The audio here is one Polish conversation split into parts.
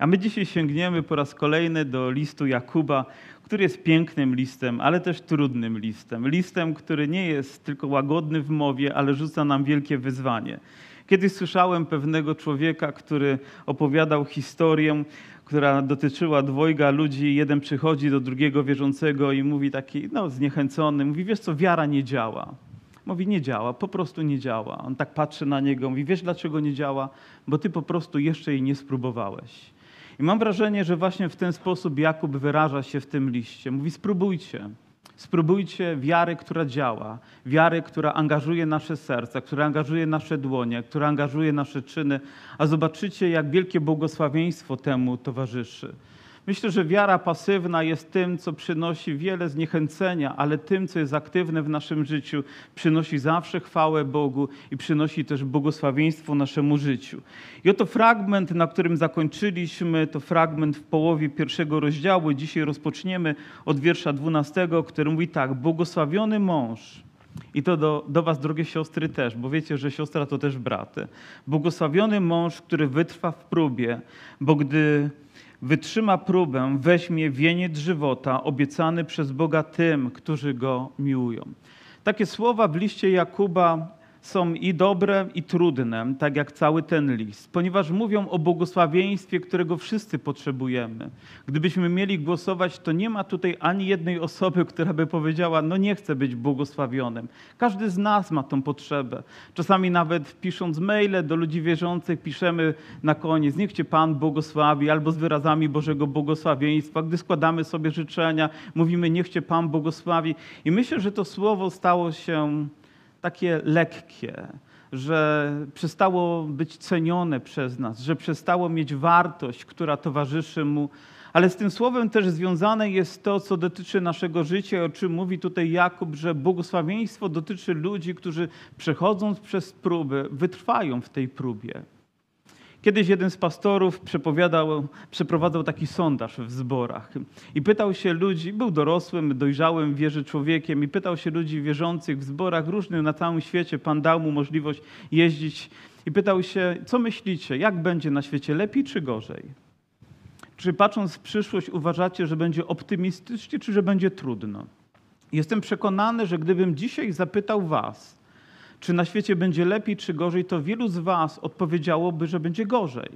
A my dzisiaj sięgniemy po raz kolejny do listu Jakuba, który jest pięknym listem, ale też trudnym listem. Listem, który nie jest tylko łagodny w mowie, ale rzuca nam wielkie wyzwanie. Kiedyś słyszałem pewnego człowieka, który opowiadał historię, która dotyczyła dwojga ludzi. Jeden przychodzi do drugiego wierzącego i mówi taki, zniechęcony, mówi, wiesz co, wiara nie działa. Mówi, nie działa, po prostu nie działa. On tak patrzy na niego, mówi, wiesz dlaczego nie działa? Bo ty po prostu jeszcze jej nie spróbowałeś. I mam wrażenie, że właśnie w ten sposób Jakub wyraża się w tym liście. Mówi, spróbujcie wiary, która działa, wiary, która angażuje nasze serca, która angażuje nasze dłonie, która angażuje nasze czyny, a zobaczycie, jak wielkie błogosławieństwo temu towarzyszy. Myślę, że wiara pasywna jest tym, co przynosi wiele zniechęcenia, ale tym, co jest aktywne w naszym życiu, przynosi zawsze chwałę Bogu i przynosi też błogosławieństwo naszemu życiu. I oto fragment, na którym zakończyliśmy, to fragment w połowie pierwszego rozdziału. Dzisiaj rozpoczniemy od wiersza 12, który mówi tak, błogosławiony mąż. I to do was, drogie siostry, też, bo wiecie, że siostra to też brat. Błogosławiony mąż, który wytrwa w próbie, bo gdy wytrzyma próbę, weźmie wieniec żywota obiecany przez Boga tym, którzy Go miłują. Takie słowa w liście Jakuba są i dobre, i trudne, tak jak cały ten list, ponieważ mówią o błogosławieństwie, którego wszyscy potrzebujemy. Gdybyśmy mieli głosować, to nie ma tutaj ani jednej osoby, która by powiedziała, nie chcę być błogosławionym. Każdy z nas ma tą potrzebę. Czasami nawet pisząc maile do ludzi wierzących, piszemy na koniec, niech Cię Pan błogosławi, albo z wyrazami Bożego błogosławieństwa. Gdy składamy sobie życzenia, mówimy, niech Cię Pan błogosławi. I myślę, że to słowo stało się takie lekkie, że przestało być cenione przez nas, że przestało mieć wartość, która towarzyszy mu. Ale z tym słowem też związane jest to, co dotyczy naszego życia, o czym mówi tutaj Jakub, że błogosławieństwo dotyczy ludzi, którzy przechodząc przez próby, wytrwają w tej próbie. Kiedyś jeden z pastorów przeprowadzał taki sondaż w zborach i pytał się ludzi, był dorosłym, dojrzałym w wierze człowiekiem i pytał się ludzi wierzących w zborach różnych na całym świecie. Pan dał mu możliwość jeździć i pytał się, co myślicie, jak będzie na świecie, lepiej czy gorzej? Czy patrząc w przyszłość uważacie, że będzie optymistycznie, czy że będzie trudno? Jestem przekonany, że gdybym dzisiaj zapytał was, czy na świecie będzie lepiej, czy gorzej, to wielu z was odpowiedziałoby, że będzie gorzej,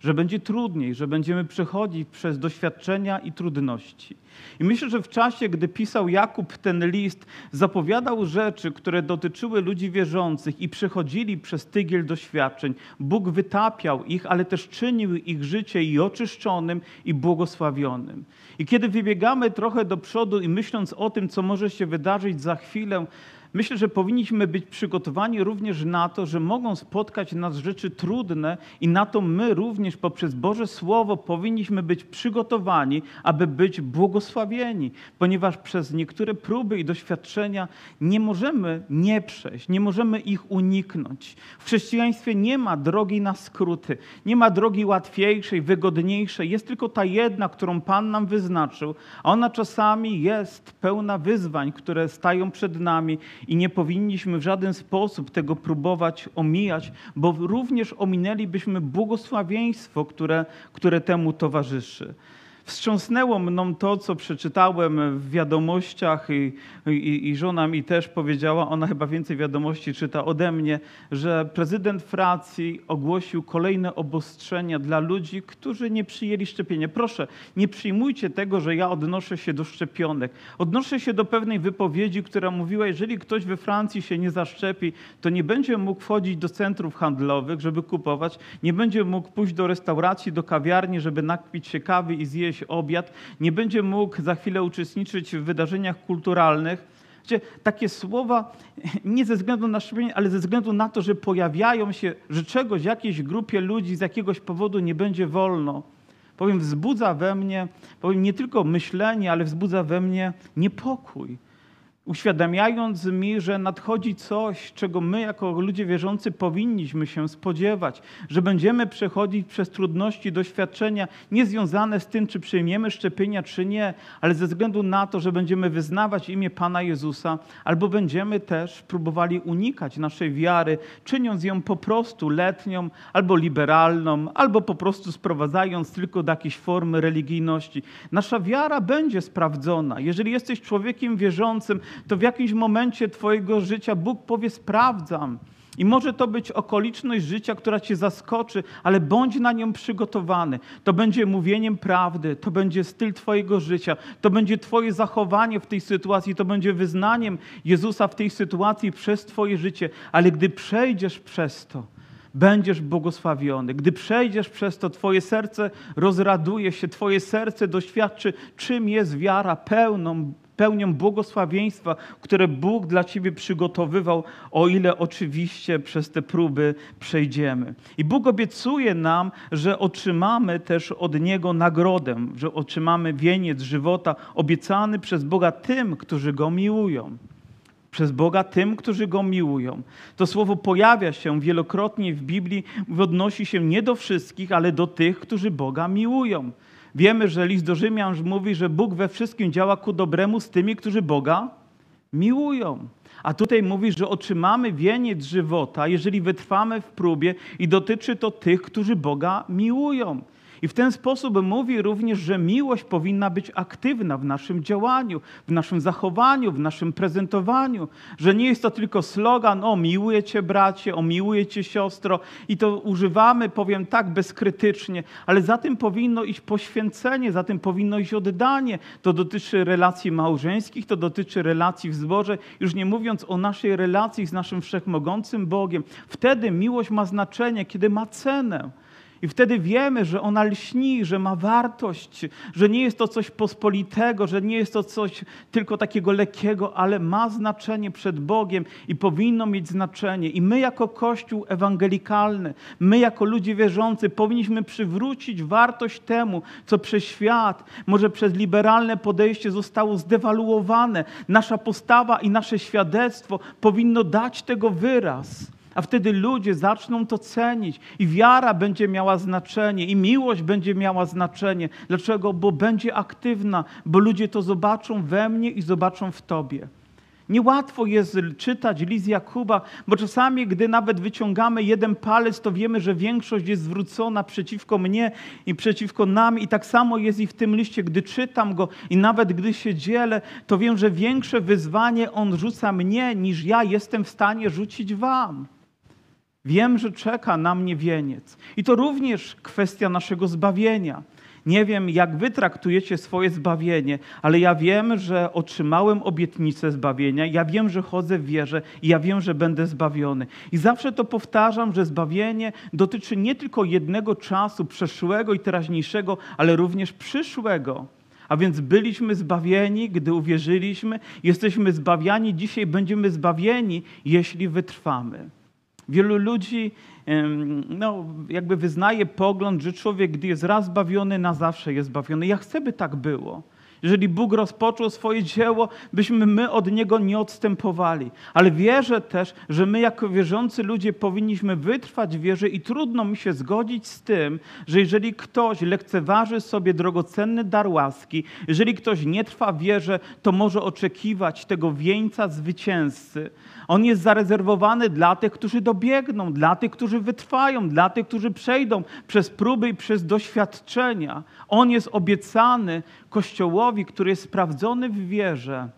że będzie trudniej, że będziemy przechodzić przez doświadczenia i trudności. I myślę, że w czasie, gdy pisał Jakub ten list, zapowiadał rzeczy, które dotyczyły ludzi wierzących i przechodzili przez tygiel doświadczeń. Bóg wytapiał ich, ale też czynił ich życie i oczyszczonym, i błogosławionym. I kiedy wybiegamy trochę do przodu i myśląc o tym, co może się wydarzyć za chwilę, myślę, że powinniśmy być przygotowani również na to, że mogą spotkać nas rzeczy trudne i na to my również poprzez Boże Słowo powinniśmy być przygotowani, aby być błogosławieni, ponieważ przez niektóre próby i doświadczenia nie możemy nie przejść, nie możemy ich uniknąć. W chrześcijaństwie nie ma drogi na skróty, nie ma drogi łatwiejszej, wygodniejszej, jest tylko ta jedna, którą Pan nam wyznaczył, a ona czasami jest pełna wyzwań, które stają przed nami. I nie powinniśmy w żaden sposób tego próbować omijać, bo również ominęlibyśmy błogosławieństwo, które temu towarzyszy. Wstrząsnęło mną to, co przeczytałem w wiadomościach i żona mi też powiedziała, ona chyba więcej wiadomości czyta ode mnie, że prezydent Francji ogłosił kolejne obostrzenia dla ludzi, którzy nie przyjęli szczepienia. Proszę, nie przyjmujcie tego, że ja odnoszę się do szczepionek. Odnoszę się do pewnej wypowiedzi, która mówiła, jeżeli ktoś we Francji się nie zaszczepi, to nie będzie mógł wchodzić do centrów handlowych, żeby kupować, nie będzie mógł pójść do restauracji, do kawiarni, żeby napić się kawy i zjeść obiad, nie będzie mógł za chwilę uczestniczyć w wydarzeniach kulturalnych. Takie słowa nie ze względu na szczepienie, ale ze względu na to, że pojawiają się, że czegoś jakiejś grupie ludzi z jakiegoś powodu nie będzie wolno. Wzbudza we mnie nie tylko myślenie, ale wzbudza we mnie niepokój. uświadamiając mi, że nadchodzi coś, czego my jako ludzie wierzący powinniśmy się spodziewać, że będziemy przechodzić przez trudności, doświadczenia niezwiązane z tym, czy przyjmiemy szczepienia, czy nie, ale ze względu na to, że będziemy wyznawać imię Pana Jezusa, albo będziemy też próbowali unikać naszej wiary, czyniąc ją po prostu letnią, albo liberalną, albo po prostu sprowadzając tylko do jakiejś formy religijności. Nasza wiara będzie sprawdzona. Jeżeli jesteś człowiekiem wierzącym, to w jakimś momencie twojego życia Bóg powie: sprawdzam. I może to być okoliczność życia, która cię zaskoczy, ale bądź na nią przygotowany. To będzie mówieniem prawdy, to będzie styl twojego życia, to będzie twoje zachowanie w tej sytuacji, to będzie wyznaniem Jezusa w tej sytuacji przez twoje życie. Ale gdy przejdziesz przez to, będziesz błogosławiony. Gdy przejdziesz przez to, twoje serce rozraduje się, twoje serce doświadczy, czym jest wiara pełnią błogosławieństwa, które Bóg dla ciebie przygotowywał, o ile oczywiście przez te próby przejdziemy. I Bóg obiecuje nam, że otrzymamy też od Niego nagrodę, że otrzymamy wieniec żywota obiecany przez Boga tym, którzy Go miłują. Przez Boga tym, którzy Go miłują. To słowo pojawia się wielokrotnie w Biblii, odnosi się nie do wszystkich, ale do tych, którzy Boga miłują. Wiemy, że list do Rzymian mówi, że Bóg we wszystkim działa ku dobremu z tymi, którzy Boga miłują. A tutaj mówi, że otrzymamy wieniec żywota, jeżeli wytrwamy w próbie, i dotyczy to tych, którzy Boga miłują. I w ten sposób mówi również, że miłość powinna być aktywna w naszym działaniu, w naszym zachowaniu, w naszym prezentowaniu. Że nie jest to tylko slogan: o, miłuję cię bracie, o, miłuję cię siostro. I to używamy, powiem tak, bezkrytycznie. Ale za tym powinno iść poświęcenie, za tym powinno iść oddanie. To dotyczy relacji małżeńskich, to dotyczy relacji w zborze. Już nie mówiąc o naszej relacji z naszym wszechmogącym Bogiem. Wtedy miłość ma znaczenie, kiedy ma cenę. I wtedy wiemy, że ona lśni, że ma wartość, że nie jest to coś pospolitego, że nie jest to coś tylko takiego lekkiego, ale ma znaczenie przed Bogiem i powinno mieć znaczenie. I my jako Kościół ewangelikalny, my jako ludzie wierzący powinniśmy przywrócić wartość temu, co przez świat, może przez liberalne podejście zostało zdewaluowane. Nasza postawa i nasze świadectwo powinno dać tego wyraz. A wtedy ludzie zaczną to cenić i wiara będzie miała znaczenie, i miłość będzie miała znaczenie. Dlaczego? Bo będzie aktywna, bo ludzie to zobaczą we mnie i zobaczą w tobie. Niełatwo jest czytać list Jakuba, bo czasami, gdy nawet wyciągamy jeden palec, to wiemy, że większość jest zwrócona przeciwko mnie i przeciwko nam. I tak samo jest i w tym liście, gdy czytam go i nawet gdy się dzielę, to wiem, że większe wyzwanie on rzuca mnie, niż ja jestem w stanie rzucić wam. Wiem, że czeka na mnie wieniec. I to również kwestia naszego zbawienia. Nie wiem, jak wy traktujecie swoje zbawienie, ale ja wiem, że otrzymałem obietnicę zbawienia, ja wiem, że chodzę w wierze i ja wiem, że będę zbawiony. I zawsze to powtarzam, że zbawienie dotyczy nie tylko jednego czasu, przeszłego i teraźniejszego, ale również przyszłego. A więc byliśmy zbawieni, gdy uwierzyliśmy, jesteśmy zbawiani, dzisiaj będziemy zbawieni, jeśli wytrwamy. Wielu ludzi jakby wyznaje pogląd, że człowiek, gdy jest raz zbawiony, na zawsze jest zbawiony. Ja chcę, by tak było. Jeżeli Bóg rozpoczął swoje dzieło, byśmy my od Niego nie odstępowali. Ale wierzę też, że my jako wierzący ludzie powinniśmy wytrwać w wierze i trudno mi się zgodzić z tym, że jeżeli ktoś lekceważy sobie drogocenny dar łaski, jeżeli ktoś nie trwa w wierze, to może oczekiwać tego wieńca zwycięzcy. On jest zarezerwowany dla tych, którzy dobiegną, dla tych, którzy wytrwają, dla tych, którzy przejdą przez próby i przez doświadczenia. On jest obiecany Kościołowi, który jest sprawdzony w wierze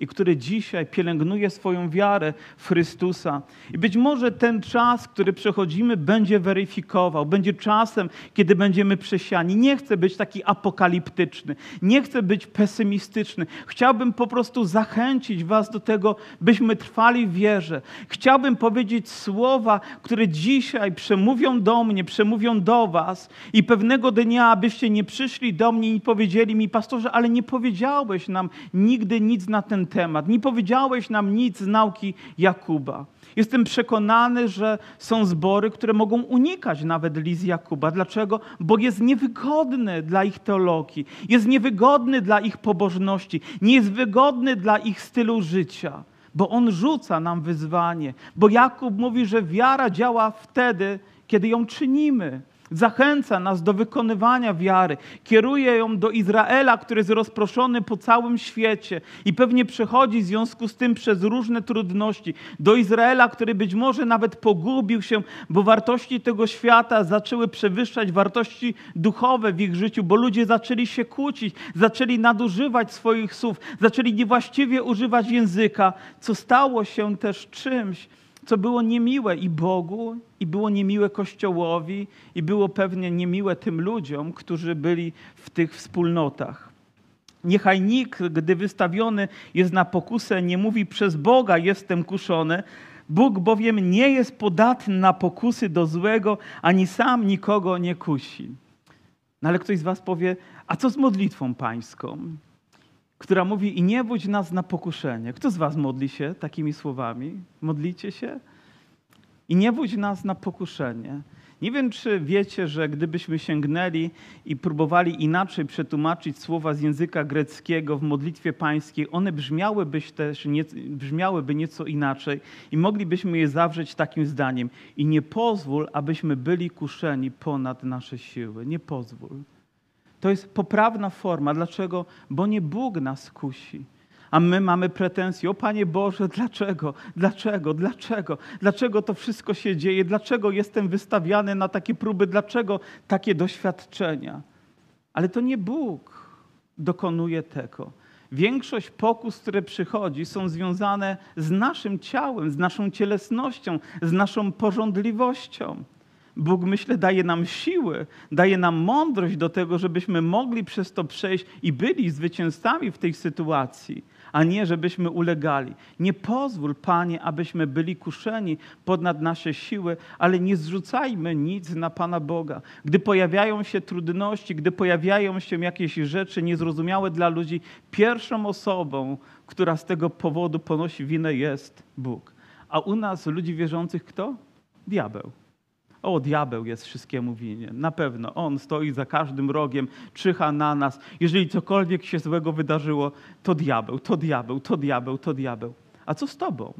i który dzisiaj pielęgnuje swoją wiarę w Chrystusa. I być może ten czas, który przechodzimy, będzie weryfikował, będzie czasem, kiedy będziemy przesiani. Nie chcę być taki apokaliptyczny, nie chcę być pesymistyczny. Chciałbym po prostu zachęcić was do tego, byśmy trwali w wierze. Chciałbym powiedzieć słowa, które dzisiaj przemówią do mnie, przemówią do was, i pewnego dnia, abyście nie przyszli do mnie i powiedzieli mi: pastorze, ale nie powiedziałeś nam nigdy nic na ten temat. Nie powiedziałeś nam nic z nauki Jakuba. Jestem przekonany, że są zbory, które mogą unikać nawet list Jakuba. Dlaczego? Bo jest niewygodny dla ich teologii, jest niewygodny dla ich pobożności, nie jest wygodny dla ich stylu życia, bo on rzuca nam wyzwanie. Bo Jakub mówi, że wiara działa wtedy, kiedy ją czynimy. Zachęca nas do wykonywania wiary. Kieruje ją do Izraela, który jest rozproszony po całym świecie i pewnie przechodzi w związku z tym przez różne trudności. Do Izraela, który być może nawet pogubił się, bo wartości tego świata zaczęły przewyższać wartości duchowe w ich życiu, bo ludzie zaczęli się kłócić, zaczęli nadużywać swoich słów, zaczęli niewłaściwie używać języka, co stało się też czymś, co było niemiłe i Bogu, i było niemiłe Kościołowi, i było pewnie niemiłe tym ludziom, którzy byli w tych wspólnotach. Niechaj nikt, gdy wystawiony jest na pokusę, nie mówi: przez Boga jestem kuszony. Bóg bowiem nie jest podatny na pokusy do złego, ani sam nikogo nie kusi. No ale ktoś z was powie: a co z modlitwą pańską, która mówi: i nie wódź nas na pokuszenie. Kto z was modli się takimi słowami? Modlicie się? I nie wódź nas na pokuszenie. Nie wiem, czy wiecie, że gdybyśmy sięgnęli i próbowali inaczej przetłumaczyć słowa z języka greckiego w modlitwie pańskiej, one brzmiałyby nieco inaczej i moglibyśmy je zawrzeć takim zdaniem: i nie pozwól, abyśmy byli kuszeni ponad nasze siły. Nie pozwól. To jest poprawna forma. Dlaczego? Bo nie Bóg nas kusi, a my mamy pretensje: o Panie Boże, dlaczego? Dlaczego to wszystko się dzieje? Dlaczego jestem wystawiany na takie próby? Dlaczego takie doświadczenia? Ale to nie Bóg dokonuje tego. Większość pokus, które przychodzi, są związane z naszym ciałem, z naszą cielesnością, z naszą pożądliwością. Bóg, myślę, daje nam siły, daje nam mądrość do tego, żebyśmy mogli przez to przejść i byli zwycięzcami w tej sytuacji, a nie żebyśmy ulegali. Nie pozwól, Panie, abyśmy byli kuszeni ponad nasze siły, ale nie zrzucajmy nic na Pana Boga. Gdy pojawiają się trudności, gdy pojawiają się jakieś rzeczy niezrozumiałe dla ludzi, pierwszą osobą, która z tego powodu ponosi winę, jest Bóg. A u nas, ludzi wierzących, kto? Diabeł. O, diabeł jest wszystkiemu winien. Na pewno. On stoi za każdym rogiem, czyha na nas. Jeżeli cokolwiek się złego wydarzyło, to diabeł. A co z tobą?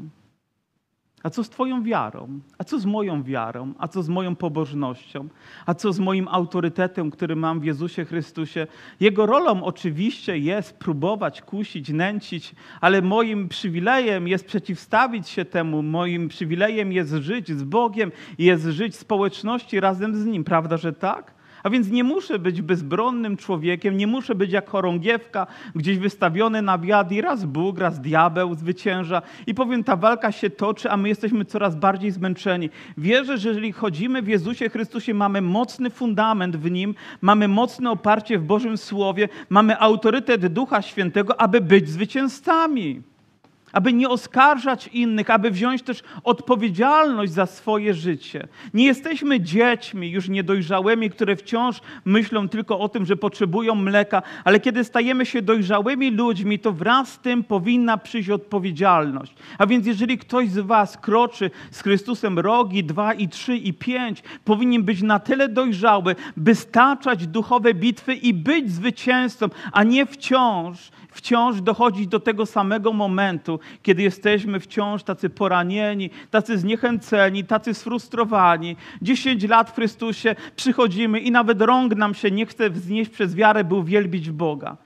A co z twoją wiarą? A co z moją wiarą? A co z moją pobożnością? A co z moim autorytetem, który mam w Jezusie Chrystusie? Jego rolą oczywiście jest próbować, kusić, nęcić, ale moim przywilejem jest przeciwstawić się temu. Moim przywilejem jest żyć z Bogiem, jest żyć w społeczności razem z Nim. Prawda, że tak? A więc nie muszę być bezbronnym człowiekiem, nie muszę być jak chorągiewka, gdzieś wystawiony na wiatr i raz Bóg, raz diabeł zwycięża. I powiem, ta walka się toczy, a my jesteśmy coraz bardziej zmęczeni. Wierzę, że jeżeli chodzimy w Jezusie Chrystusie, mamy mocny fundament w Nim, mamy mocne oparcie w Bożym Słowie, mamy autorytet Ducha Świętego, aby być zwycięzcami. Aby nie oskarżać innych, aby wziąć też odpowiedzialność za swoje życie. Nie jesteśmy dziećmi już niedojrzałymi, które wciąż myślą tylko o tym, że potrzebują mleka, ale kiedy stajemy się dojrzałymi ludźmi, to wraz z tym powinna przyjść odpowiedzialność. A więc jeżeli ktoś z was kroczy z Chrystusem rogi 2, 3 i 5, powinien być na tyle dojrzały, by staczać duchowe bitwy i być zwycięzcą, a nie wciąż dochodzić do tego samego momentu, kiedy jesteśmy wciąż tacy poranieni, tacy zniechęceni, tacy sfrustrowani. 10 lat w Chrystusie przychodzimy i nawet rąk nam się nie chce wznieść przez wiarę, by uwielbić Boga.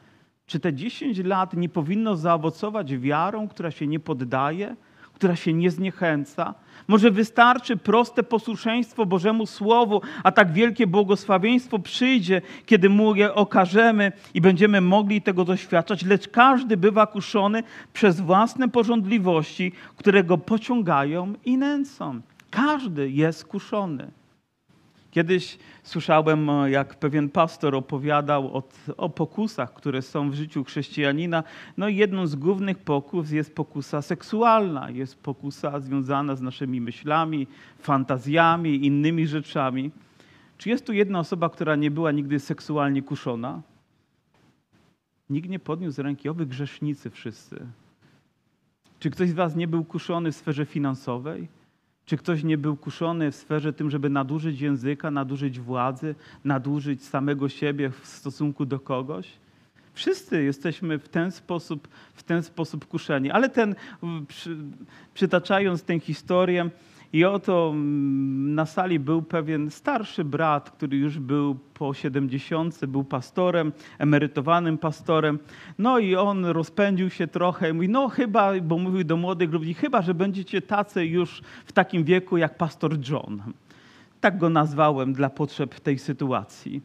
Czy te 10 lat nie powinno zaowocować wiarą, która się nie poddaje, która się nie zniechęca? Może wystarczy proste posłuszeństwo Bożemu Słowu, a tak wielkie błogosławieństwo przyjdzie, kiedy mu je okażemy i będziemy mogli tego doświadczać. Lecz każdy bywa kuszony przez własne pożądliwości, które go pociągają i nęcą. Każdy jest kuszony. Kiedyś słyszałem, jak pewien pastor opowiadał o pokusach, które są w życiu chrześcijanina. No i jedną z głównych pokus jest pokusa seksualna. Jest pokusa związana z naszymi myślami, fantazjami, innymi rzeczami. Czy jest tu jedna osoba, która nie była nigdy seksualnie kuszona? Nikt nie podniósł ręki. Oby grzesznicy wszyscy. Czy ktoś z was nie był kuszony w sferze finansowej? Czy ktoś nie był kuszony w sferze tym, żeby nadużyć języka, nadużyć władzy, nadużyć samego siebie w stosunku do kogoś? Wszyscy jesteśmy w ten sposób kuszeni. Ale przytaczając tę historię, i oto na sali był pewien starszy brat, który już był po 70, był pastorem, emerytowanym pastorem. No i on rozpędził się trochę i mówi, no chyba, bo mówił do młodych ludzi, chyba, że będziecie tacy już w takim wieku jak pastor John. Tak go nazwałem dla potrzeb tej sytuacji.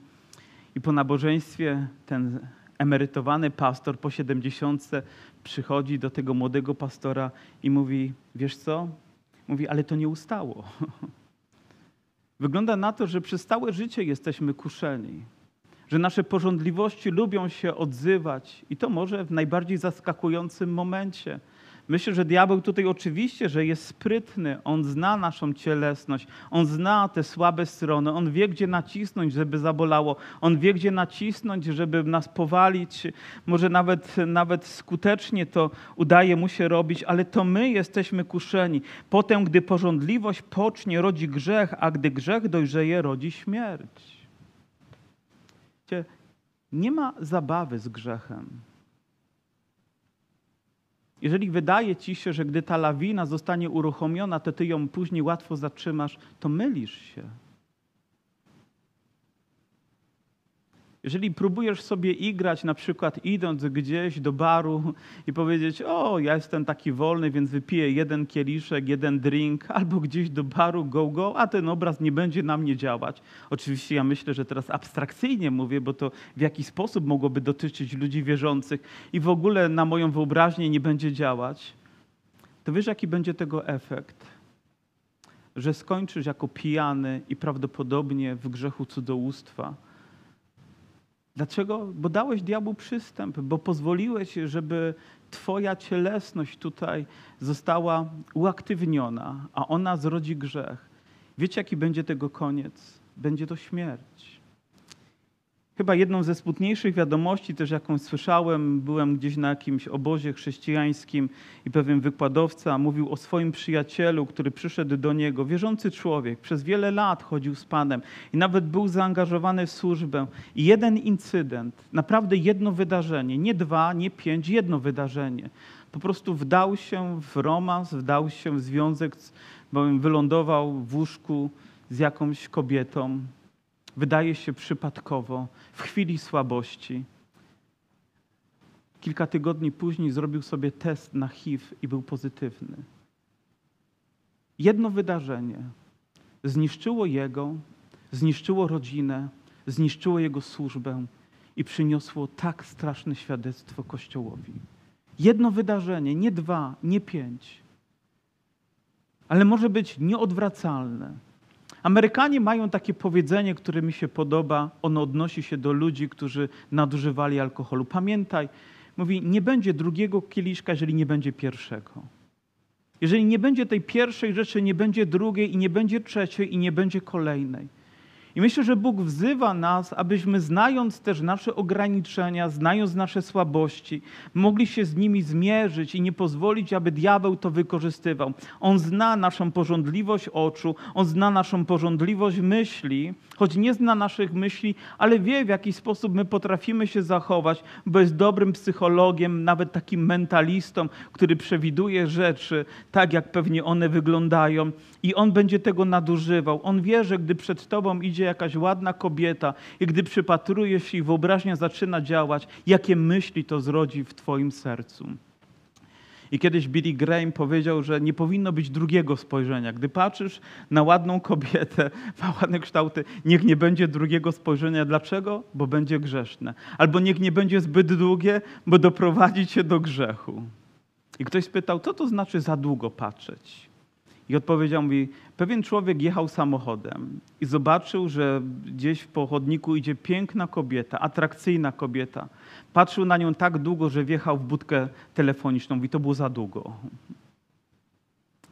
I po nabożeństwie ten emerytowany pastor po 70 przychodzi do tego młodego pastora i mówi, wiesz co? Mówi, ale to nie ustało. Wygląda na to, że przez całe życie jesteśmy kuszeni, że nasze pożądliwości lubią się odzywać i to może w najbardziej zaskakującym momencie. Myślę, że diabeł tutaj oczywiście, że jest sprytny. On zna naszą cielesność, on zna te słabe strony, on wie, gdzie nacisnąć, żeby zabolało, on wie, gdzie nacisnąć, żeby nas powalić. Może nawet skutecznie to udaje mu się robić, ale to my jesteśmy kuszeni. Potem, gdy pożądliwość pocznie, rodzi grzech, a gdy grzech dojrzeje, rodzi śmierć. Nie ma zabawy z grzechem. Jeżeli wydaje ci się, że gdy ta lawina zostanie uruchomiona, to ty ją później łatwo zatrzymasz, to mylisz się. Jeżeli próbujesz sobie igrać, na przykład idąc gdzieś do baru i powiedzieć, o, ja jestem taki wolny, więc wypiję jeden kieliszek, jeden drink, albo gdzieś do baru, go, a ten obraz nie będzie na mnie działać. Oczywiście ja myślę, że teraz abstrakcyjnie mówię, bo to w jakiś sposób mogłoby dotyczyć ludzi wierzących i w ogóle na moją wyobraźnię nie będzie działać. To wiesz, jaki będzie tego efekt? Że skończysz jako pijany i prawdopodobnie w grzechu cudzołóstwa. Dlaczego? Bo dałeś diabłu przystęp, bo pozwoliłeś, żeby twoja cielesność tutaj została uaktywniona, a ona zrodzi grzech. Wiecie, jaki będzie tego koniec? Będzie to śmierć. Chyba jedną ze smutniejszych wiadomości też, jaką słyszałem, byłem gdzieś na jakimś obozie chrześcijańskim i pewien wykładowca mówił o swoim przyjacielu, który przyszedł do niego, wierzący człowiek, przez wiele lat chodził z Panem i nawet był zaangażowany w służbę. I jeden incydent, naprawdę jedno wydarzenie, nie dwa, nie pięć, jedno wydarzenie. Po prostu wdał się w romans, wdał się w związek, bowiem wylądował w łóżku z jakąś kobietą. Wydaje się przypadkowo, w chwili słabości. Kilka tygodni później zrobił sobie test na HIV i był pozytywny. Jedno wydarzenie zniszczyło jego, zniszczyło rodzinę, zniszczyło jego służbę i przyniosło tak straszne świadectwo Kościołowi. Jedno wydarzenie, nie dwa, nie pięć, ale może być nieodwracalne. Amerykanie mają takie powiedzenie, które mi się podoba. Ono odnosi się do ludzi, którzy nadużywali alkoholu. Pamiętaj, mówi, nie będzie drugiego kieliszka, jeżeli nie będzie pierwszego. Jeżeli nie będzie tej pierwszej rzeczy, nie będzie drugiej i nie będzie trzeciej i nie będzie kolejnej. I myślę, że Bóg wzywa nas, abyśmy znając też nasze ograniczenia, znając nasze słabości, mogli się z nimi zmierzyć i nie pozwolić, aby diabeł to wykorzystywał. On zna naszą pożądliwość oczu, on zna naszą pożądliwość myśli, choć nie zna naszych myśli, ale wie, w jaki sposób my potrafimy się zachować, bo jest dobrym psychologiem, nawet takim mentalistą, który przewiduje rzeczy tak, jak pewnie one wyglądają i on będzie tego nadużywał. On wie, że gdy przed tobą idzie jakaś ładna kobieta i gdy przypatrujesz się i wyobraźnia zaczyna działać, jakie myśli to zrodzi w twoim sercu. I kiedyś Billy Graham powiedział, że nie powinno być drugiego spojrzenia. Gdy patrzysz na ładną kobietę, na ładne kształty, niech nie będzie drugiego spojrzenia. Dlaczego? Bo będzie grzeszne. Albo niech nie będzie zbyt długie, bo doprowadzi cię do grzechu. I ktoś spytał, co to znaczy za długo patrzeć? I odpowiedział, mówi, pewien człowiek jechał samochodem i zobaczył, że gdzieś po chodniku idzie piękna kobieta, atrakcyjna kobieta. Patrzył na nią tak długo, że wjechał w budkę telefoniczną. Mówi, to było za długo.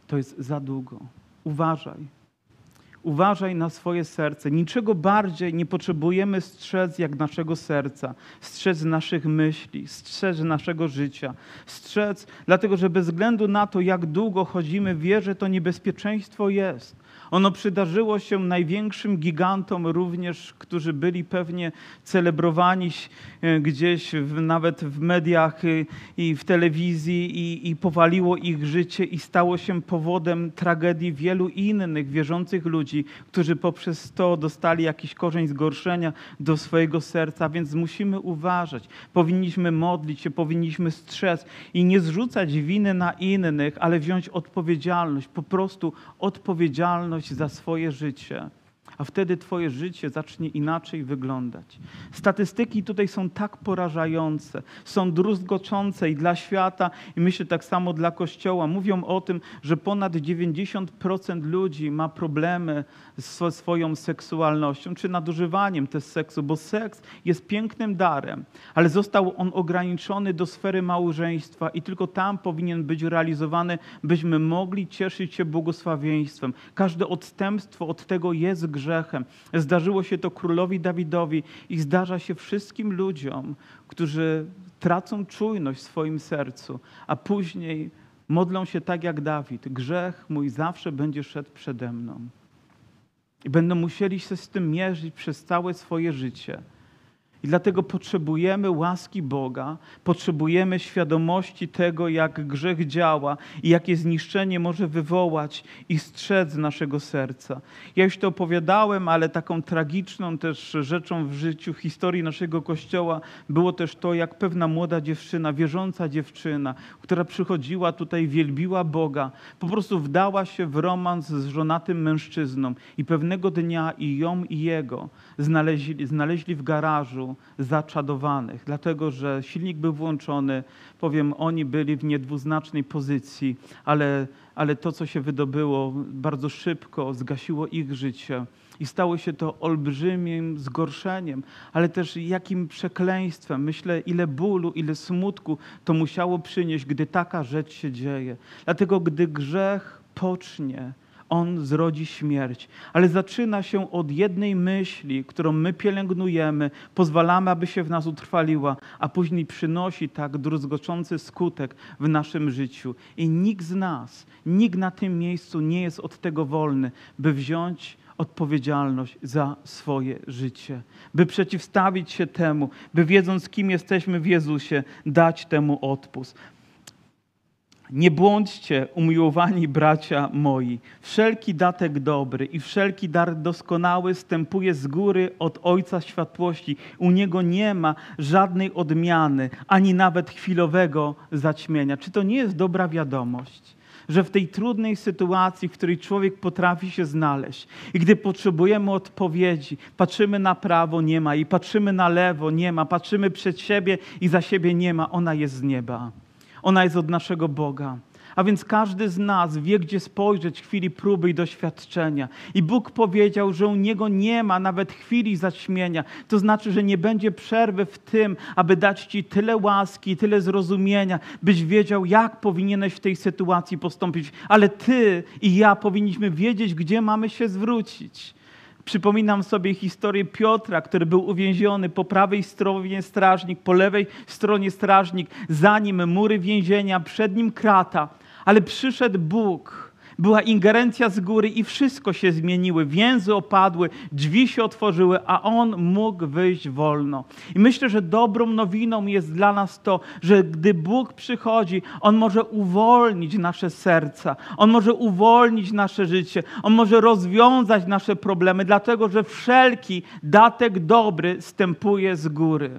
To jest za długo. Uważaj. uważaj na swoje serce. Niczego bardziej nie potrzebujemy strzec jak naszego serca, strzec naszych myśli, strzec naszego życia, strzec, dlatego że bez względu na to, jak długo chodzimy w wierze, to niebezpieczeństwo jest. Ono przydarzyło się największym gigantom również, którzy byli pewnie celebrowani gdzieś nawet w mediach i w telewizji i powaliło ich życie i stało się powodem tragedii wielu innych wierzących ludzi, którzy poprzez to dostali jakiś korzeń zgorszenia do swojego serca, więc musimy uważać. Powinniśmy modlić się, powinniśmy strzec i nie zrzucać winy na innych, ale wziąć odpowiedzialność, po prostu odpowiedzialność za swoje życie, a wtedy twoje życie zacznie inaczej wyglądać. Statystyki tutaj są tak porażające, są druzgoczące i dla świata, i myślę tak samo dla Kościoła. Mówią o tym, że ponad 90% ludzi ma problemy ze swoją seksualnością, czy nadużywaniem też seksu, bo seks jest pięknym darem, ale został on ograniczony do sfery małżeństwa i tylko tam powinien być realizowany, byśmy mogli cieszyć się błogosławieństwem. Każde odstępstwo od tego jest grzechem. Zdarzyło się to królowi Dawidowi i zdarza się wszystkim ludziom, którzy tracą czujność w swoim sercu, a później modlą się tak jak Dawid. Grzech mój zawsze będzie szedł przede mną. I będą musieli się z tym mierzyć przez całe swoje życie. I dlatego potrzebujemy łaski Boga, potrzebujemy świadomości tego, jak grzech działa i jakie zniszczenie może wywołać i strzec naszego serca. Ja już to opowiadałem, ale taką tragiczną też rzeczą w życiu, w historii naszego Kościoła było też to, jak pewna młoda dziewczyna, wierząca dziewczyna, która przychodziła tutaj, wielbiła Boga, po prostu wdała się w romans z żonatym mężczyzną i pewnego dnia i ją i jego znaleźli w garażu zaczadowanych, dlatego że silnik był włączony, powiem, oni byli w niedwuznacznej pozycji, ale to, co się wydobyło, bardzo szybko zgasiło ich życie. I stało się to olbrzymim zgorszeniem, ale też jakim przekleństwem. Myślę, ile bólu, ile smutku to musiało przynieść, gdy taka rzecz się dzieje. Dlatego, gdy grzech pocznie, on zrodzi śmierć, ale zaczyna się od jednej myśli, którą my pielęgnujemy, pozwalamy, aby się w nas utrwaliła, a później przynosi tak druzgoczący skutek w naszym życiu. I nikt z nas, nikt na tym miejscu nie jest od tego wolny, by wziąć odpowiedzialność za swoje życie, by przeciwstawić się temu, by wiedząc, kim jesteśmy w Jezusie, dać temu odpust. Nie błądźcie, umiłowani bracia moi. Wszelki datek dobry i wszelki dar doskonały stępuje z góry od Ojca Światłości. U Niego nie ma żadnej odmiany, ani nawet chwilowego zaćmienia. Czy to nie jest dobra wiadomość? Że w tej trudnej sytuacji, w której człowiek potrafi się znaleźć i gdy potrzebujemy odpowiedzi, patrzymy na prawo, nie ma jej, patrzymy na lewo, nie ma, patrzymy przed siebie i za siebie nie ma, ona jest z nieba. Ona jest od naszego Boga. A więc każdy z nas wie, gdzie spojrzeć w chwili próby i doświadczenia. I Bóg powiedział, że u Niego nie ma nawet chwili zaćmienia. To znaczy, że nie będzie przerwy w tym, aby dać Ci tyle łaski, tyle zrozumienia, byś wiedział, jak powinieneś w tej sytuacji postąpić. Ale Ty i ja powinniśmy wiedzieć, gdzie mamy się zwrócić. Przypominam sobie historię Piotra, który był uwięziony po prawej stronie strażnik, po lewej stronie strażnik, za nim mury więzienia, przed nim krata. Ale przyszedł Bóg, była ingerencja z góry i wszystko się zmieniło. Więzy opadły, drzwi się otworzyły, a on mógł wyjść wolno. I myślę, że dobrą nowiną jest dla nas to, że gdy Bóg przychodzi, On może uwolnić nasze serca, On może uwolnić nasze życie, On może rozwiązać nasze problemy, dlatego że wszelki datek dobry stępuje z góry.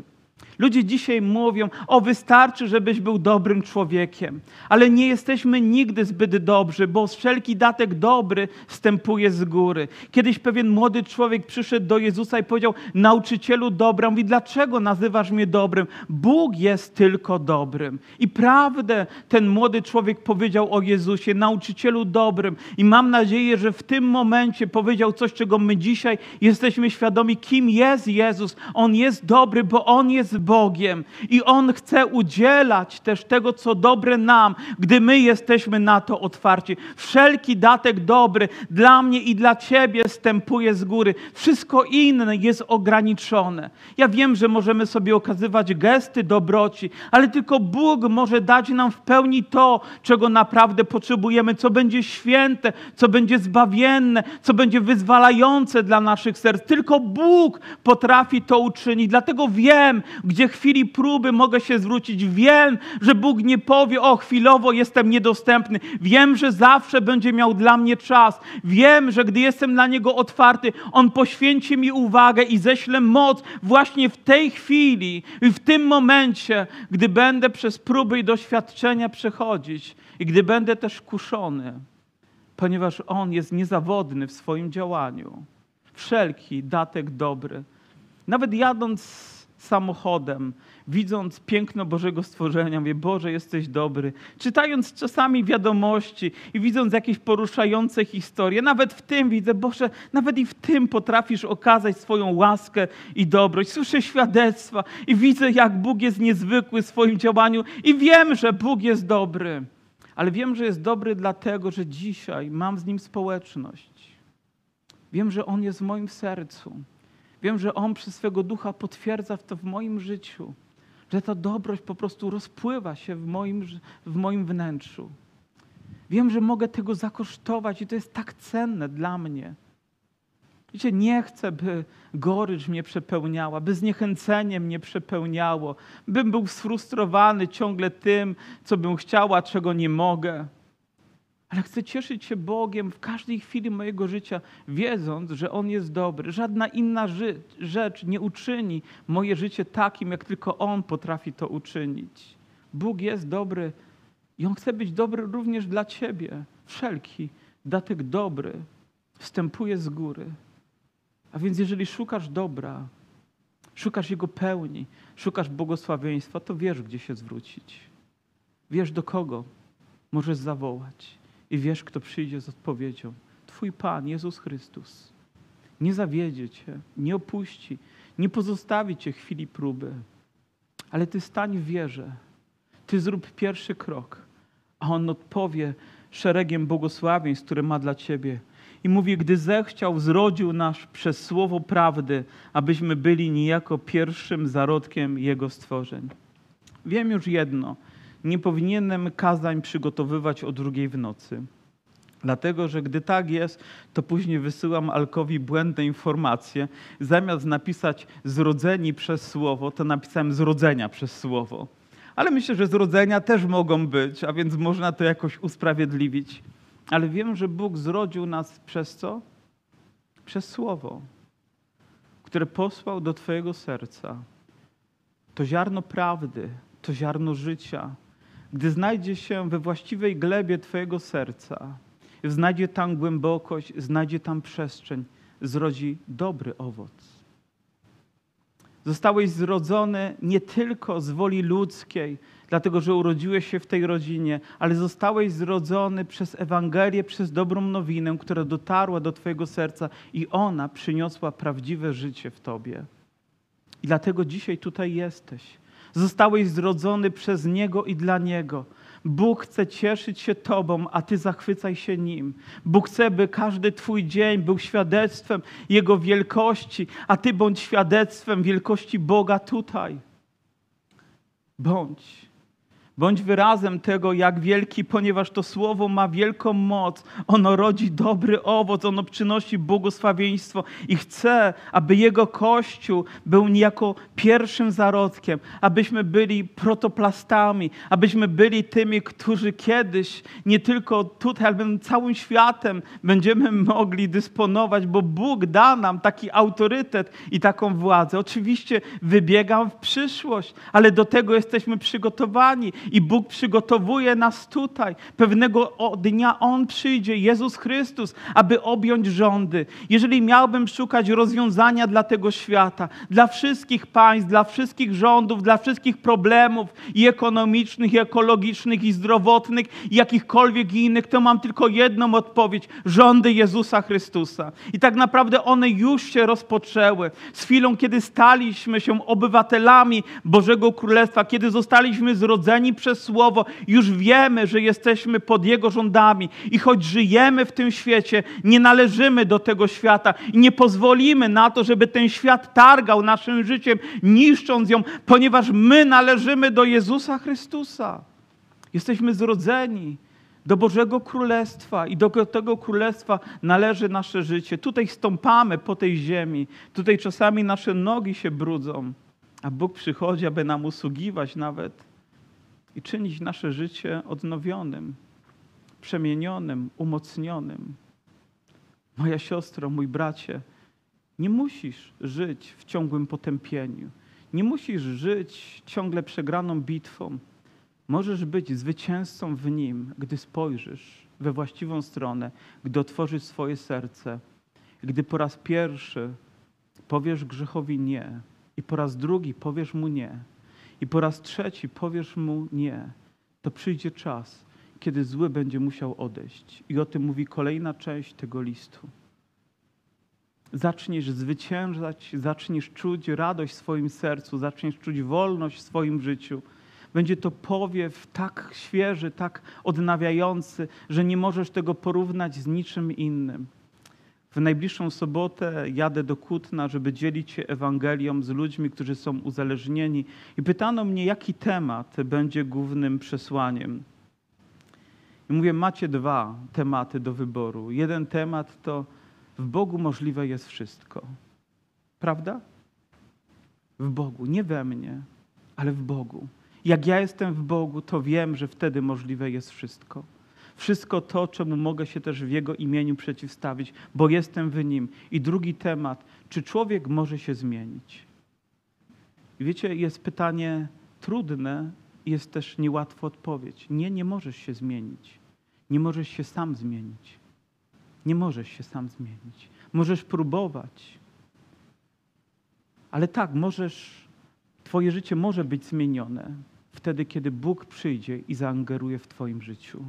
Ludzie dzisiaj mówią, wystarczy, żebyś był dobrym człowiekiem, ale nie jesteśmy nigdy zbyt dobrzy, bo wszelki datek dobry wstępuje z góry. Kiedyś pewien młody człowiek przyszedł do Jezusa i powiedział, nauczycielu dobra, mówi, dlaczego nazywasz mnie dobrym? Bóg jest tylko dobrym. I prawdę ten młody człowiek powiedział o Jezusie, nauczycielu dobrym. I mam nadzieję, że w tym momencie powiedział coś, czego my dzisiaj jesteśmy świadomi, kim jest Jezus. On jest dobry, bo On jest jest Bogiem i On chce udzielać też tego, co dobre nam, gdy my jesteśmy na to otwarci. Wszelki datek dobry dla mnie i dla Ciebie stępuje z góry. Wszystko inne jest ograniczone. Ja wiem, że możemy sobie okazywać gesty dobroci, ale tylko Bóg może dać nam w pełni to, czego naprawdę potrzebujemy, co będzie święte, co będzie zbawienne, co będzie wyzwalające dla naszych serc. Tylko Bóg potrafi to uczynić. Dlatego wiem, gdzie chwili próby mogę się zwrócić. Wiem, że Bóg nie powie: o, chwilowo jestem niedostępny. Wiem, że zawsze będzie miał dla mnie czas. Wiem, że gdy jestem dla Niego otwarty, On poświęci mi uwagę i ześle moc właśnie w tej chwili i w tym momencie, gdy będę przez próby i doświadczenia przechodzić i gdy będę też kuszony, ponieważ On jest niezawodny w swoim działaniu. Wszelki datek dobry. Nawet jadąc samochodem, widząc piękno Bożego stworzenia, mówię: Boże, jesteś dobry. Czytając czasami wiadomości i widząc jakieś poruszające historie, nawet w tym widzę: Boże, nawet i w tym potrafisz okazać swoją łaskę i dobroć. Słyszę świadectwa i widzę, jak Bóg jest niezwykły w swoim działaniu i wiem, że Bóg jest dobry. Ale wiem, że jest dobry dlatego, że dzisiaj mam z Nim społeczność. Wiem, że On jest w moim sercu. Wiem, że On przez swego Ducha potwierdza to w moim życiu, że ta dobroć po prostu rozpływa się w moim wnętrzu. Wiem, że mogę tego zakosztować i to jest tak cenne dla mnie. Wiecie, nie chcę, by gorycz mnie przepełniała, by zniechęcenie mnie przepełniało, bym był sfrustrowany ciągle tym, co bym chciała, czego nie mogę. Ale chcę cieszyć się Bogiem w każdej chwili mojego życia, wiedząc, że On jest dobry. Żadna inna rzecz nie uczyni moje życie takim, jak tylko On potrafi to uczynić. Bóg jest dobry i On chce być dobry również dla Ciebie. Wszelki datek dobry wstępuje z góry. A więc jeżeli szukasz dobra, szukasz Jego pełni, szukasz błogosławieństwa, to wiesz, gdzie się zwrócić. Wiesz, do kogo możesz zawołać. I wiesz, kto przyjdzie z odpowiedzią. Twój Pan, Jezus Chrystus. Nie zawiedzie Cię, nie opuści, nie pozostawi Cię w chwili próby. Ale Ty stań w wierze. Ty zrób pierwszy krok, a On odpowie szeregiem błogosławieństw, które ma dla Ciebie. I mówi: gdy zechciał, zrodził nas przez słowo prawdy, abyśmy byli niejako pierwszym zarodkiem Jego stworzeń. Wiem już jedno. Nie powinienem kazań przygotowywać o 2:00 w nocy. Dlatego, że gdy tak jest, to później wysyłam Alkowi błędne informacje. Zamiast napisać zrodzeni przez słowo, to napisałem zrodzenia przez słowo. Ale myślę, że zrodzenia też mogą być, a więc można to jakoś usprawiedliwić. Ale wiem, że Bóg zrodził nas przez co? Przez słowo, które posłał do Twojego serca. To ziarno prawdy, to ziarno życia. Gdy znajdzie się we właściwej glebie Twojego serca, znajdzie tam głębokość, znajdzie tam przestrzeń, zrodzi dobry owoc. Zostałeś zrodzony nie tylko z woli ludzkiej, dlatego że urodziłeś się w tej rodzinie, ale zostałeś zrodzony przez Ewangelię, przez dobrą nowinę, która dotarła do Twojego serca i ona przyniosła prawdziwe życie w Tobie. I dlatego dzisiaj tutaj jesteś. Zostałeś zrodzony przez Niego i dla Niego. Bóg chce cieszyć się Tobą, a Ty zachwycaj się Nim. Bóg chce, by każdy Twój dzień był świadectwem Jego wielkości, a Ty bądź świadectwem wielkości Boga tutaj. Bądź wyrazem tego, jak wielki, ponieważ to słowo ma wielką moc. Ono rodzi dobry owoc, ono przynosi błogosławieństwo i chce, aby Jego Kościół był niejako pierwszym zarodkiem, abyśmy byli protoplastami, abyśmy byli tymi, którzy kiedyś nie tylko tutaj, ale całym światem będziemy mogli dysponować, bo Bóg da nam taki autorytet i taką władzę. Oczywiście wybiegam w przyszłość, ale do tego jesteśmy przygotowani. I Bóg przygotowuje nas tutaj. Pewnego dnia On przyjdzie, Jezus Chrystus, aby objąć rządy. Jeżeli miałbym szukać rozwiązania dla tego świata, dla wszystkich państw, państw, dla wszystkich rządów, dla wszystkich problemów i ekonomicznych, i ekologicznych, i zdrowotnych, i jakichkolwiek innych, to mam tylko jedną odpowiedź. Rządy Jezusa Chrystusa. I tak naprawdę one już się rozpoczęły. Z chwilą, kiedy staliśmy się obywatelami Bożego Królestwa, kiedy zostaliśmy zrodzeni przez Słowo, już wiemy, że jesteśmy pod Jego rządami. I choć żyjemy w tym świecie, nie należymy do tego świata i nie pozwolimy na to, żeby ten świat targał naszym życiem, niszcząc ją, ponieważ my należymy do Jezusa Chrystusa. Jesteśmy zrodzeni do Bożego Królestwa i do tego Królestwa należy nasze życie. Tutaj stąpamy po tej ziemi, tutaj czasami nasze nogi się brudzą, a Bóg przychodzi, aby nam usługiwać nawet i czynić nasze życie odnowionym, przemienionym, umocnionym. Moja siostro, mój bracie, nie musisz żyć w ciągłym potępieniu. Nie musisz żyć ciągle przegraną bitwą. Możesz być zwycięzcą w Nim, gdy spojrzysz we właściwą stronę, gdy otworzysz swoje serce, gdy po raz pierwszy powiesz grzechowi nie i po raz drugi powiesz mu nie i po raz trzeci powiesz mu nie, to przyjdzie czas, kiedy zły będzie musiał odejść. I o tym mówi kolejna część tego listu. Zaczniesz zwyciężać, zaczniesz czuć radość w swoim sercu, zaczniesz czuć wolność w swoim życiu. Będzie to powiew tak świeży, tak odnawiający, że nie możesz tego porównać z niczym innym. W najbliższą sobotę jadę do Kutna, żeby dzielić się Ewangelią z ludźmi, którzy są uzależnieni. I pytano mnie, jaki temat będzie głównym przesłaniem. I mówię, macie dwa tematy do wyboru. Jeden temat to w Bogu możliwe jest wszystko. Prawda? W Bogu, nie we mnie, ale w Bogu. Jak ja jestem w Bogu, to wiem, że wtedy możliwe jest wszystko. Wszystko to, czemu mogę się też w Jego imieniu przeciwstawić, bo jestem w Nim. I drugi temat, czy człowiek może się zmienić? I wiecie, jest pytanie trudne, jest też niełatwa odpowiedź. Nie, nie możesz się zmienić. Nie możesz się sam zmienić. Nie możesz się sam zmienić. Możesz próbować. Ale tak, możesz, twoje życie może być zmienione wtedy, kiedy Bóg przyjdzie i zaangeruje w twoim życiu.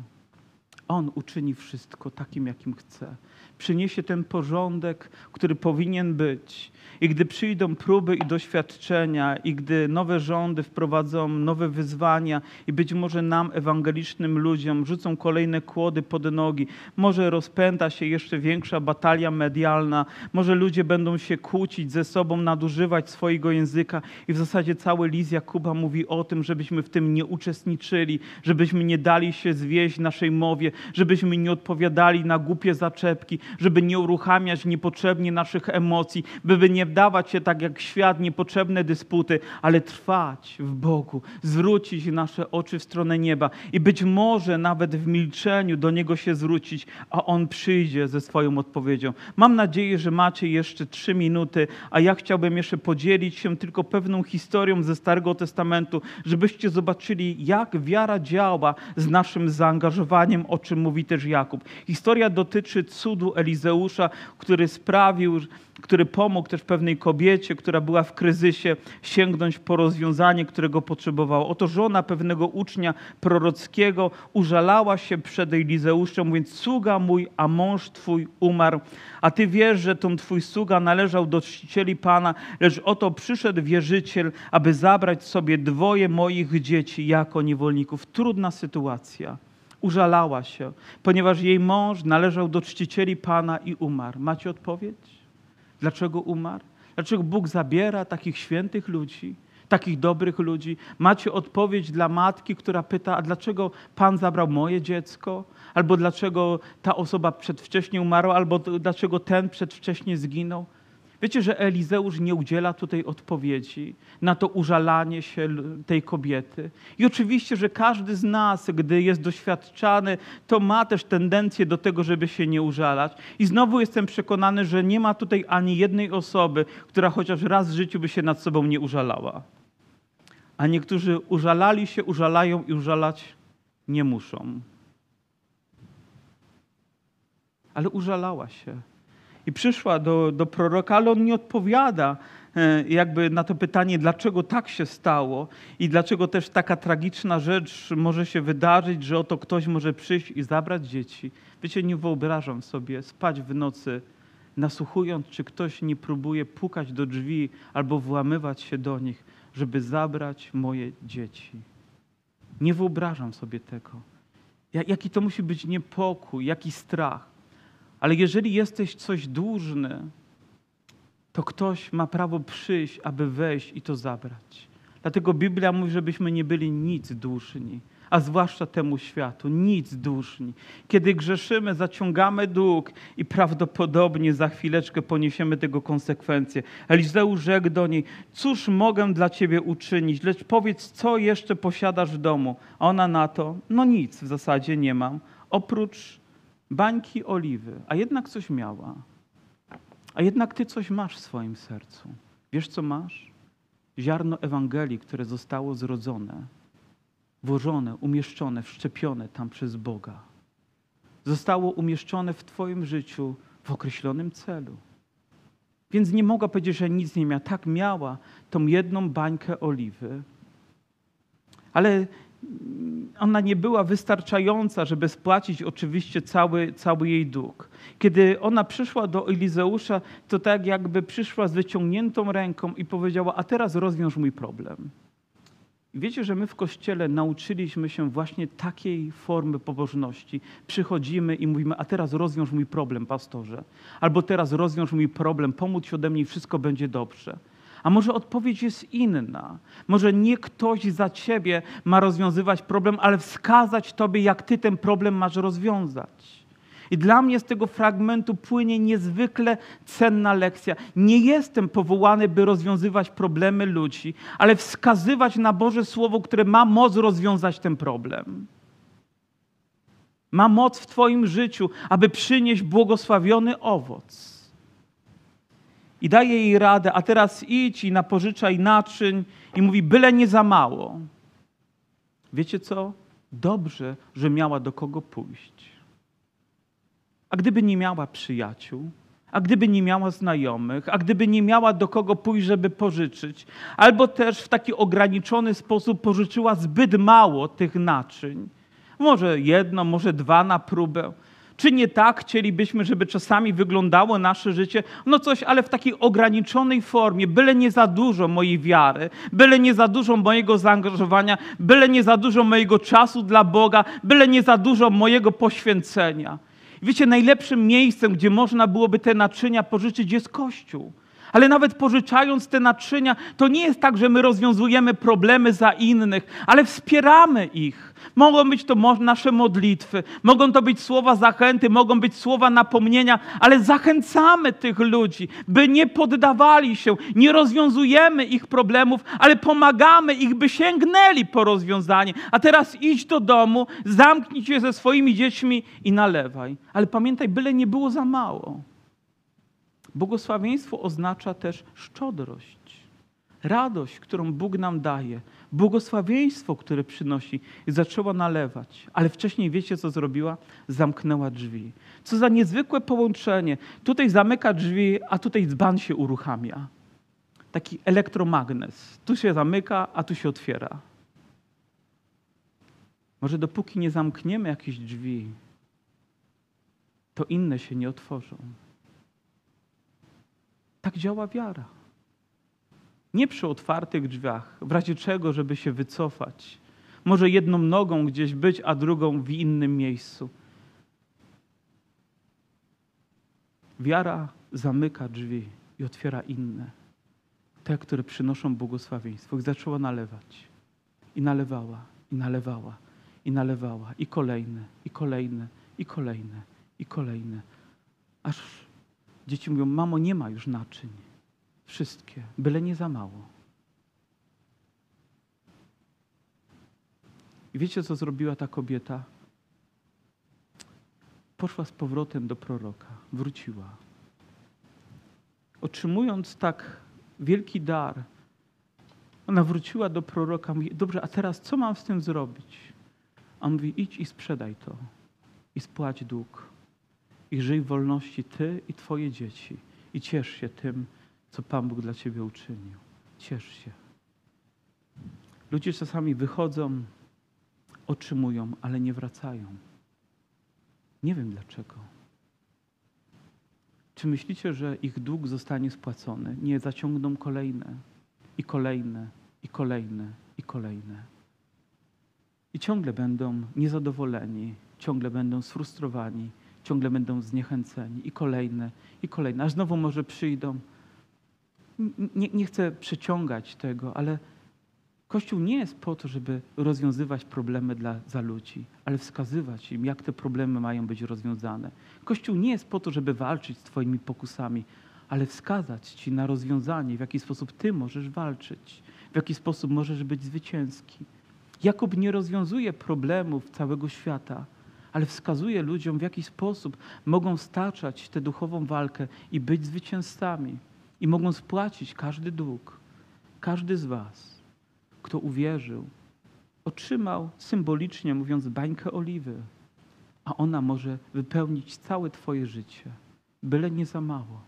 On uczyni wszystko takim, jakim chce. Przyniesie ten porządek, który powinien być. I gdy przyjdą próby i doświadczenia, i gdy nowe rządy wprowadzą nowe wyzwania i być może nam, ewangelicznym ludziom, rzucą kolejne kłody pod nogi, może rozpęta się jeszcze większa batalia medialna, może ludzie będą się kłócić ze sobą, nadużywać swojego języka i w zasadzie cały list Jakuba mówi o tym, żebyśmy w tym nie uczestniczyli, żebyśmy nie dali się zwieść naszej mowie, żebyśmy nie odpowiadali na głupie zaczepki, żeby nie uruchamiać niepotrzebnie naszych emocji, by nie wdawać się tak jak świat, niepotrzebne dysputy, ale trwać w Bogu, zwrócić nasze oczy w stronę nieba i być może nawet w milczeniu do Niego się zwrócić, a On przyjdzie ze swoją odpowiedzią. Mam nadzieję, że macie jeszcze 3 minuty, a ja chciałbym jeszcze podzielić się tylko pewną historią ze Starego Testamentu, żebyście zobaczyli, jak wiara działa z naszym zaangażowaniem, o czym mówi też Jakub. Historia dotyczy cudu Elizeusza, który pomógł też pewnej kobiecie, która była w kryzysie, sięgnąć po rozwiązanie, którego potrzebowała. Oto żona pewnego ucznia prorockiego użalała się przed Elizeuszem, mówiąc, sługa mój, a mąż twój umarł, a ty wiesz, że ten twój sługa należał do czcicieli Pana, lecz oto przyszedł wierzyciel, aby zabrać sobie 2 moich dzieci jako niewolników. Trudna sytuacja. Użalała się, ponieważ jej mąż należał do czcicieli Pana i umarł. Macie odpowiedź? Dlaczego umarł? Dlaczego Bóg zabiera takich świętych ludzi, takich dobrych ludzi? Macie odpowiedź dla matki, która pyta, a dlaczego Pan zabrał moje dziecko? Albo dlaczego ta osoba przedwcześnie umarła? Albo dlaczego ten przedwcześnie zginął? Wiecie, że Elizeusz nie udziela tutaj odpowiedzi na to użalanie się tej kobiety. I oczywiście, że każdy z nas, gdy jest doświadczany, to ma też tendencję do tego, żeby się nie użalać. I znowu jestem przekonany, że nie ma tutaj ani jednej osoby, która chociaż raz w życiu by się nad sobą nie użalała. A niektórzy użalali się, użalają i użalać nie muszą. Ale użalała się. I przyszła do proroka, ale on nie odpowiada jakby na to pytanie, dlaczego tak się stało i dlaczego też taka tragiczna rzecz może się wydarzyć, że oto ktoś może przyjść i zabrać dzieci. Wiecie, nie wyobrażam sobie spać w nocy, nasłuchując, czy ktoś nie próbuje pukać do drzwi albo włamywać się do nich, żeby zabrać moje dzieci. Nie wyobrażam sobie tego. Jaki to musi być niepokój, jaki strach. Ale jeżeli jesteś coś dłużny, to ktoś ma prawo przyjść, aby wejść i to zabrać. Dlatego Biblia mówi, żebyśmy nie byli nic dłużni, a zwłaszcza temu światu, nic dłużni. Kiedy grzeszymy, zaciągamy dług i prawdopodobnie za chwileczkę poniesiemy tego konsekwencje. Elizeusz rzekł do niej, cóż mogę dla ciebie uczynić, lecz powiedz, co jeszcze posiadasz w domu. A ona na to, no nic w zasadzie nie mam, oprócz bańki oliwy, a jednak coś miała. A jednak ty coś masz w swoim sercu. Wiesz, co masz? Ziarno Ewangelii, które zostało zrodzone, włożone, umieszczone, wszczepione tam przez Boga. Zostało umieszczone w twoim życiu w określonym celu. Więc nie mogła powiedzieć, że nic nie miała. Tak, miała tą jedną bańkę oliwy. Ale ona nie była wystarczająca, żeby spłacić oczywiście cały jej dług. Kiedy ona przyszła do Elizeusza, to tak jakby przyszła z wyciągniętą ręką i powiedziała, a teraz rozwiąż mój problem. I wiecie, że my w Kościele nauczyliśmy się właśnie takiej formy pobożności. Przychodzimy i mówimy, a teraz rozwiąż mój problem, pastorze. Albo teraz rozwiąż mój problem, pomóż się ode mnie i wszystko będzie dobrze. A może odpowiedź jest inna. Może nie ktoś za ciebie ma rozwiązywać problem, ale wskazać tobie, jak ty ten problem masz rozwiązać. I dla mnie z tego fragmentu płynie niezwykle cenna lekcja. Nie jestem powołany, by rozwiązywać problemy ludzi, ale wskazywać na Boże Słowo, które ma moc rozwiązać ten problem. Ma moc w twoim życiu, aby przynieść błogosławiony owoc. I daje jej radę, a teraz idź i napożyczaj naczyń. I mówi, byle nie za mało. Wiecie co? Dobrze, że miała do kogo pójść. A gdyby nie miała przyjaciół, a gdyby nie miała znajomych, a gdyby nie miała do kogo pójść, żeby pożyczyć, albo też w taki ograniczony sposób pożyczyła zbyt mało tych naczyń. Może jedno, może dwa na próbę. Czy nie tak chcielibyśmy, żeby czasami wyglądało nasze życie? No coś, ale w takiej ograniczonej formie, byle nie za dużo mojej wiary, byle nie za dużo mojego zaangażowania, byle nie za dużo mojego czasu dla Boga, byle nie za dużo mojego poświęcenia. Wiecie, najlepszym miejscem, gdzie można byłoby te naczynia pożyczyć, jest Kościół. Ale nawet pożyczając te naczynia, to nie jest tak, że my rozwiązujemy problemy za innych, ale wspieramy ich. Mogą być to nasze modlitwy, mogą to być słowa zachęty, mogą być słowa napomnienia, ale zachęcamy tych ludzi, by nie poddawali się, nie rozwiązujemy ich problemów, ale pomagamy ich, by sięgnęli po rozwiązanie. A teraz idź do domu, zamknij się ze swoimi dziećmi i nalewaj. Ale pamiętaj, byle nie było za mało. Błogosławieństwo oznacza też szczodrość, radość, którą Bóg nam daje, błogosławieństwo, które przynosi. I zaczęła nalewać, ale wcześniej wiecie, co zrobiła? Zamknęła drzwi. Co za niezwykłe połączenie. Tutaj zamyka drzwi, a tutaj dzban się uruchamia. Taki elektromagnes. Tu się zamyka, a tu się otwiera. Może dopóki nie zamkniemy jakichś drzwi, to inne się nie otworzą. Tak działa wiara. Nie przy otwartych drzwiach, w razie czego, żeby się wycofać. Może jedną nogą gdzieś być, a drugą w innym miejscu. Wiara zamyka drzwi i otwiera inne. Te, które przynoszą błogosławieństwo. I zaczęła nalewać. I nalewała, i nalewała, i nalewała. I kolejne, i kolejne, i kolejne, i kolejne. Aż dzieci mówią, mamo, nie ma już naczyń. Wszystkie, byle nie za mało. I wiecie, co zrobiła ta kobieta? Poszła z powrotem do proroka, wróciła. Otrzymując tak wielki dar, ona wróciła do proroka, mówi, dobrze, a teraz co mam z tym zrobić? A on mówi, idź i sprzedaj to i spłać dług. I żyj w wolności ty i twoje dzieci. I ciesz się tym, co Pan Bóg dla ciebie uczynił. Ciesz się. Ludzie czasami wychodzą, otrzymują, ale nie wracają. Nie wiem dlaczego. Czy myślicie, że ich dług zostanie spłacony? Nie, zaciągną kolejne i kolejne i kolejne i kolejne. I ciągle będą niezadowoleni, ciągle będą sfrustrowani, ciągle będą zniechęceni i kolejne, aż znowu może przyjdą. Nie chcę przeciągać tego, ale Kościół nie jest po to, żeby rozwiązywać problemy dla ludzi, ale wskazywać im, jak te problemy mają być rozwiązane. Kościół nie jest po to, żeby walczyć z twoimi pokusami, ale wskazać ci na rozwiązanie, w jaki sposób ty możesz walczyć, w jaki sposób możesz być zwycięski. Jakub nie rozwiązuje problemów całego świata, ale wskazuje ludziom, w jaki sposób mogą staczać tę duchową walkę i być zwycięzcami. I mogą spłacić każdy dług, każdy z was, kto uwierzył, otrzymał symbolicznie mówiąc bańkę oliwy, a ona może wypełnić całe twoje życie, byle nie za mało.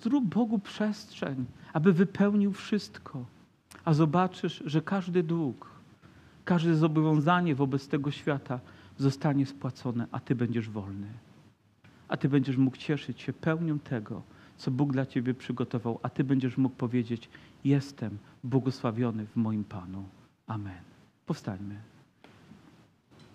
Zrób Bogu przestrzeń, aby wypełnił wszystko, a zobaczysz, że każdy dług, każde zobowiązanie wobec tego świata zostanie spłacone, a ty będziesz wolny. A ty będziesz mógł cieszyć się pełnią tego, co Bóg dla ciebie przygotował, a ty będziesz mógł powiedzieć: jestem błogosławiony w moim Panu. Amen. Powstańmy.